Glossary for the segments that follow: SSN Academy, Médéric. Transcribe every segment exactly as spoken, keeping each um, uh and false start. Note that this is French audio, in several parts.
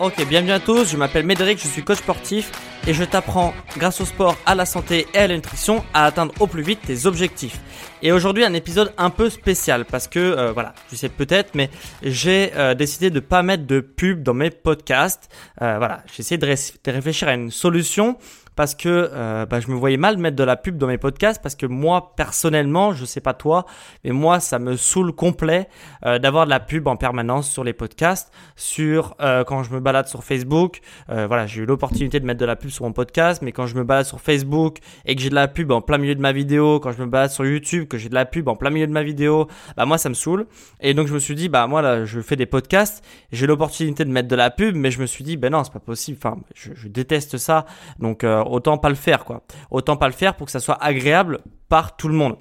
Ok, bienvenue à tous, je m'appelle Médéric, je suis coach sportif et je t'apprends grâce au sport, à la santé et à la nutrition à atteindre au plus vite tes objectifs. Et aujourd'hui un épisode un peu spécial parce que, euh, voilà, tu sais peut-être, mais j'ai euh, décidé de pas mettre de pub dans mes podcasts. Euh, voilà, j'ai essayé de, ré- de réfléchir à une solution parce que euh, bah, je me voyais mal mettre de la pub dans mes podcasts parce que moi, personnellement, je sais pas toi, mais moi, ça me saoule complet euh, d'avoir de la pub en permanence sur les podcasts, sur euh, quand je me balade sur Facebook. Euh, voilà, j'ai eu l'opportunité de mettre de la pub sur mon podcast, mais quand je me balade sur Facebook et que j'ai de la pub en plein milieu de ma vidéo, quand je me balade sur YouTube, que j'ai de la pub en plein milieu de ma vidéo, bah moi, ça me saoule. Et donc, je me suis dit, bah moi, là, je fais des podcasts, j'ai l'opportunité de mettre de la pub, mais je me suis dit, ben non, c'est pas possible, enfin, je, je déteste ça, donc... Euh, Autant pas le faire quoi. Autant pas le faire pour que ça soit agréable par tout le monde.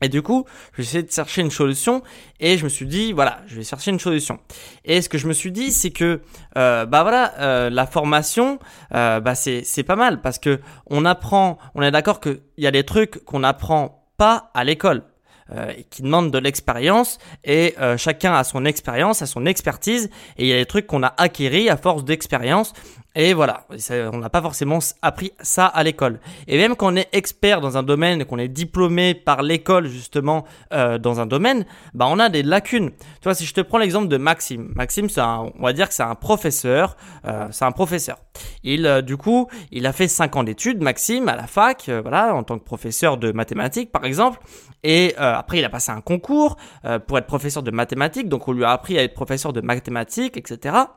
Et du coup, j'ai essayé de chercher une solution et je me suis dit voilà, je vais chercher une solution. Et ce que je me suis dit, c'est que euh, bah voilà, euh, la formation, euh, bah c'est c'est pas mal parce que on apprend. On est d'accord qu'il y a des trucs qu'on n'apprend pas à l'école. Euh, qui demande de l'expérience et euh, chacun a son expérience, a son expertise et il y a des trucs qu'on a acquéris à force d'expérience et voilà, ça, on n'a pas forcément appris ça à l'école. Et même quand on est expert dans un domaine, qu'on est diplômé par l'école justement euh, dans un domaine, bah on a des lacunes. Tu vois, si je te prends l'exemple de Maxime, Maxime, c'est un, on va dire que c'est un professeur, euh, c'est un professeur. Il, euh, du coup, il a fait cinq ans d'études, Maxime, à la fac, euh, voilà, en tant que professeur de mathématiques par exemple. Et euh, après, il a passé un concours euh, pour être professeur de mathématiques. Donc, on lui a appris à être professeur de mathématiques, et cetera.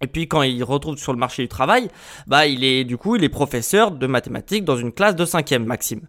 Et puis, quand il retrouve sur le marché du travail, bah, il est du coup, il est professeur de mathématiques dans une classe de cinquième, Maxime.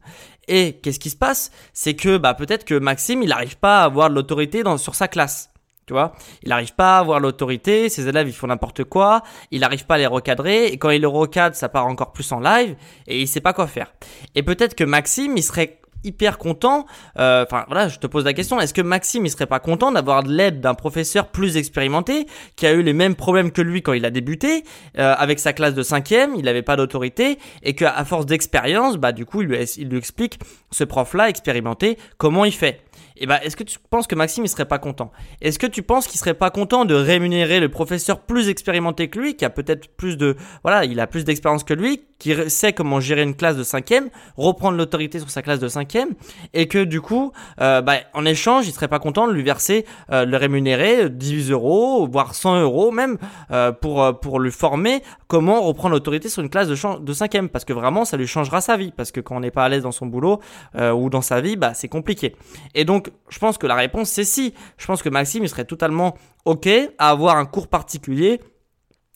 Et qu'est-ce qui se passe ? C'est que bah, peut-être que Maxime, il n'arrive pas à avoir de l'autorité dans, sur sa classe. Tu vois, il n'arrive pas à avoir l'autorité, ses élèves ils font n'importe quoi, il n'arrive pas à les recadrer et quand il les recadre, ça part encore plus en live et il sait pas quoi faire. Et peut-être que Maxime, il serait hyper content, euh, enfin voilà, je te pose la question, est-ce que Maxime il serait pas content d'avoir de l'aide d'un professeur plus expérimenté qui a eu les mêmes problèmes que lui quand il a débuté euh, avec sa classe de cinquième, il n'avait pas d'autorité et qu'à force d'expérience, bah du coup il lui, il lui explique ce prof-là expérimenté comment il fait. Et bah, est-ce que tu penses que Maxime il serait pas content ? Est-ce que tu penses qu'il serait pas content de rémunérer le professeur plus expérimenté que lui, qui a peut-être plus de, voilà, il a plus d'expérience que lui, qui sait comment gérer une classe de cinquième, reprendre l'autorité sur sa classe de cinquième, et que du coup, euh, bah, en échange, il serait pas content de lui verser, euh, le rémunérer dix euros, voire cent euros même, euh, pour euh, pour lui former comment reprendre l'autorité sur une classe de ch- de cinquième, parce que vraiment, ça lui changera sa vie, parce que quand on n'est pas à l'aise dans son boulot euh, ou dans sa vie, bah, c'est compliqué. Et donc je pense que la réponse c'est si. Je pense que Maxime il serait totalement ok à avoir un cours particulier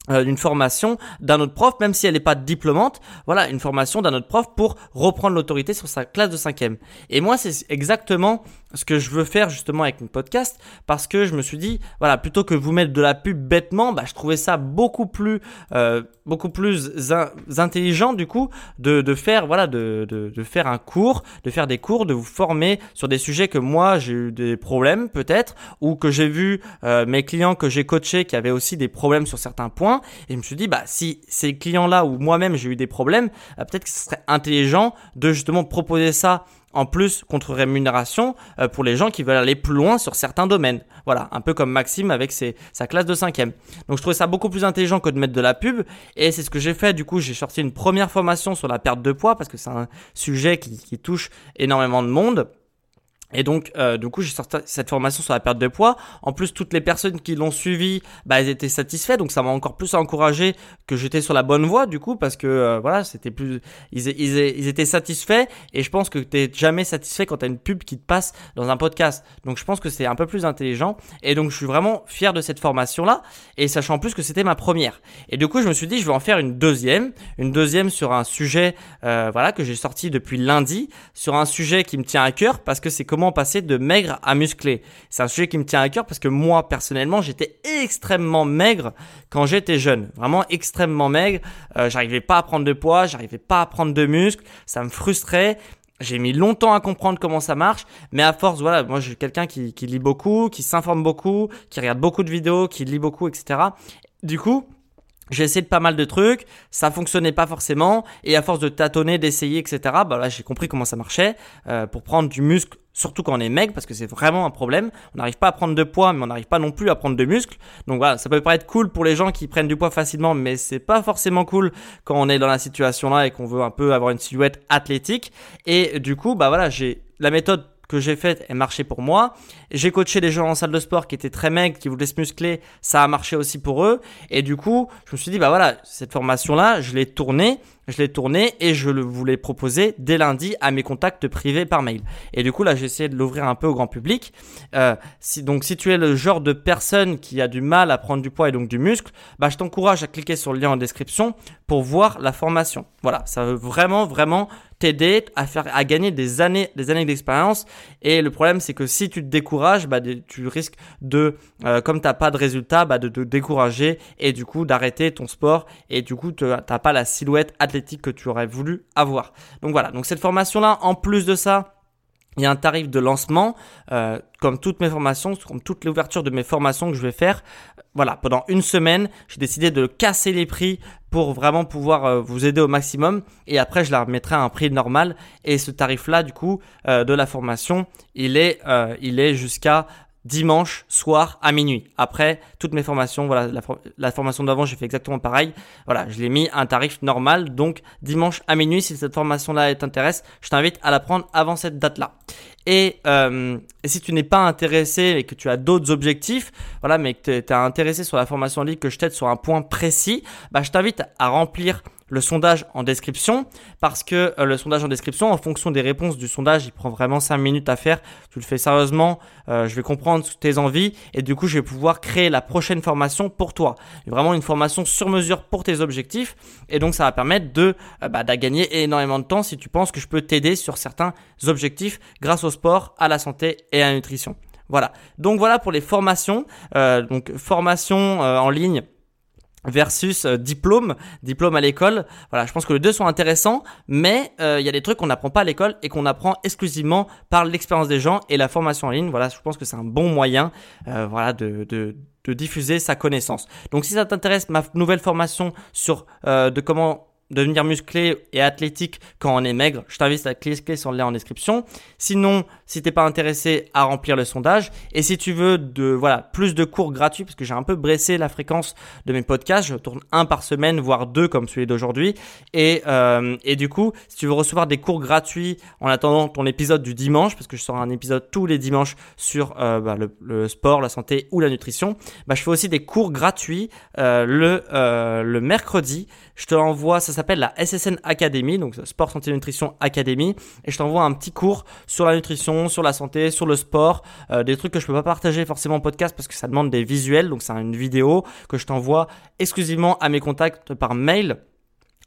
euh, d'une formation d'un autre prof, même si elle n'est pas diplômante. Voilà, une formation d'un autre prof pour reprendre l'autorité sur sa classe de cinquième. Et moi c'est exactement ce que je veux faire justement avec mon podcast parce que je me suis dit voilà, plutôt que vous mettre de la pub bêtement, bah je trouvais ça beaucoup plus euh, beaucoup plus in- intelligent du coup de de faire voilà de, de de faire un cours, de faire des cours, de vous former sur des sujets que moi j'ai eu des problèmes peut-être ou que j'ai vu euh, mes clients que j'ai coachés qui avaient aussi des problèmes sur certains points et je me suis dit bah si ces clients-là ou moi-même j'ai eu des problèmes, bah, peut-être que ce serait intelligent de justement proposer ça en plus contre rémunération euh, pour les gens qui veulent aller plus loin sur certains domaines. Voilà, un peu comme Maxime avec ses, sa classe de cinquième. Donc je trouvais ça beaucoup plus intelligent que de mettre de la pub et c'est ce que j'ai fait. Du coup, j'ai sorti une première formation sur la perte de poids parce que c'est un sujet qui, qui touche énormément de monde. Et donc, euh, du coup, j'ai sorti cette formation sur la perte de poids. En plus, toutes les personnes qui l'ont suivie, bah, elles étaient satisfaites. Donc, ça m'a encore plus encouragé que j'étais sur la bonne voie, du coup, parce que euh, voilà, c'était plus, ils, ils, ils étaient satisfaits. Et je pense que t'es jamais satisfait quand t'as une pub qui te passe dans un podcast. Donc, je pense que c'est un peu plus intelligent. Et donc, je suis vraiment fier de cette formation-là. Et sachant en plus que c'était ma première. Et du coup, je me suis dit, je vais en faire une deuxième, une deuxième sur un sujet, euh, voilà, que j'ai sorti depuis lundi, sur un sujet qui me tient à cœur, parce que c'est comment passer de maigre à musclé. C'est un sujet qui me tient à cœur parce que moi, personnellement, j'étais extrêmement maigre quand j'étais jeune. Vraiment extrêmement maigre. Euh, j'arrivais pas à prendre de poids, j'arrivais pas à prendre de muscle. Ça me frustrait. J'ai mis longtemps à comprendre comment ça marche, mais à force, voilà, moi, je suis quelqu'un qui, qui lit beaucoup, qui s'informe beaucoup, qui regarde beaucoup de vidéos, qui lit beaucoup, et cetera. Du coup, j'ai essayé de pas mal de trucs, ça fonctionnait pas forcément, et à force de tâtonner, d'essayer, et cetera, bah là, j'ai compris comment ça marchait euh, pour prendre du muscle. Surtout quand on est maigre, parce que c'est vraiment un problème. On n'arrive pas à prendre de poids, mais on n'arrive pas non plus à prendre de muscle. Donc voilà, ça peut paraître cool pour les gens qui prennent du poids facilement, mais c'est pas forcément cool quand on est dans la situation là et qu'on veut un peu avoir une silhouette athlétique. Et du coup, bah voilà, j'ai la méthode que j'ai faite, elle marchait pour moi. J'ai coaché des gens en salle de sport qui étaient très maigres, qui voulaient se muscler. Ça a marché aussi pour eux. Et du coup, je me suis dit, bah voilà, cette formation-là, je l'ai tournée. Je l'ai tourné et je voulais proposer dès lundi à mes contacts privés par mail. Et du coup, là, j'ai essayé de l'ouvrir un peu au grand public. Euh, si, donc, si tu es le genre de personne qui a du mal à prendre du poids et donc du muscle, bah, je t'encourage à cliquer sur le lien en description pour voir la formation. Voilà, ça veut vraiment, vraiment t'aider à faire, à gagner des années, des années d'expérience. Et le problème, c'est que si tu te décourages, bah, tu risques de, euh, comme t'as pas de résultat, bah, de te décourager et du coup, d'arrêter ton sport et du coup, t'as pas la silhouette athlétique que tu aurais voulu avoir. Donc voilà, donc cette formation-là, en plus de ça, il y a un tarif de lancement, euh, comme toutes mes formations, comme toute l'ouverture de mes formations que je vais faire. Voilà, pendant une semaine, j'ai décidé de casser les prix pour vraiment pouvoir euh, vous aider au maximum. Et après, je la remettrai à un prix normal. Et ce tarif-là, du coup, euh, de la formation, il est, euh, il est jusqu'à dimanche soir à minuit. Après, toutes mes formations, voilà, la, la formation d'avant, j'ai fait exactement pareil. Voilà, je l'ai mis à un tarif normal, donc dimanche à minuit. Si cette formation-là t'intéresse, je t'invite à la prendre avant cette date-là. Et, euh, et si tu n'es pas intéressé et que tu as d'autres objectifs, voilà, mais que tu es intéressé sur la formation en ligne, que je t'aide sur un point précis, bah, je t'invite à remplir le sondage en description, parce que euh, le sondage en description, en fonction des réponses du sondage, il prend vraiment cinq minutes à faire. Tu le fais sérieusement, euh, je vais comprendre tes envies et du coup, je vais pouvoir créer la prochaine formation pour toi. Vraiment une formation sur mesure pour tes objectifs et donc ça va permettre de, euh, bah, de gagner énormément de temps si tu penses que je peux t'aider sur certains objectifs grâce au sport, à la santé et à la nutrition. Voilà, donc voilà pour les formations, euh, donc formation euh, en ligne versus euh, diplôme, diplôme à l'école. Voilà, je pense que les deux sont intéressants, mais il euh, y a des trucs qu'on n'apprend pas à l'école et qu'on apprend exclusivement par l'expérience des gens et la formation en ligne. Voilà, je pense que c'est un bon moyen, euh, voilà, de, de de diffuser sa connaissance. Donc, si ça t'intéresse, ma nouvelle formation sur euh, de comment devenir musclé et athlétique quand on est maigre, je t'invite à cliquer sur le lien en description. Sinon, si t'es pas intéressé, à remplir le sondage. Et si tu veux de, voilà, plus de cours gratuits, parce que j'ai un peu baissé la fréquence de mes podcasts, je tourne un par semaine, voire deux comme celui d'aujourd'hui. Et, euh, et du coup, si tu veux recevoir des cours gratuits en attendant ton épisode du dimanche, parce que je sors un épisode tous les dimanches sur euh, bah, le, le sport, la santé ou la nutrition, bah, je fais aussi des cours gratuits euh, le, euh, le mercredi. Je te l'envoie, ça s'appelle s'appelle la S S N Academy, donc Sport Santé Nutrition Academy, et je t'envoie un petit cours sur la nutrition, sur la santé, sur le sport, euh, des trucs que je peux pas partager forcément en podcast parce que ça demande des visuels, donc c'est une vidéo que je t'envoie exclusivement à mes contacts par mail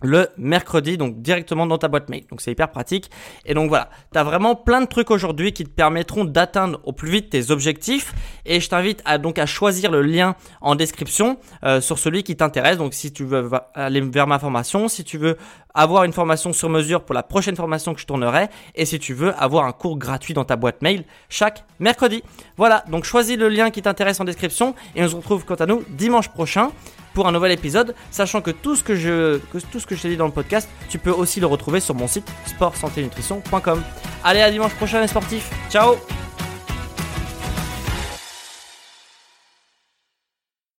le mercredi, donc directement dans ta boîte mail. Donc c'est hyper pratique. Et donc voilà, tu as vraiment plein de trucs aujourd'hui qui te permettront d'atteindre au plus vite tes objectifs. Et je t'invite à donc à choisir le lien en description euh, sur celui qui t'intéresse. Donc si tu veux aller vers ma formation, si tu veux avoir une formation sur mesure pour la prochaine formation que je tournerai, et si tu veux avoir un cours gratuit dans ta boîte mail chaque mercredi. Voilà, donc choisis le lien qui t'intéresse en description et on se retrouve quant à nous dimanche prochain pour un nouvel épisode, sachant que tout ce que je, que tout ce que je t'ai dit dans le podcast, tu peux aussi le retrouver sur mon site sport santé nutrition point com. Allez, à dimanche prochain les sportifs, ciao.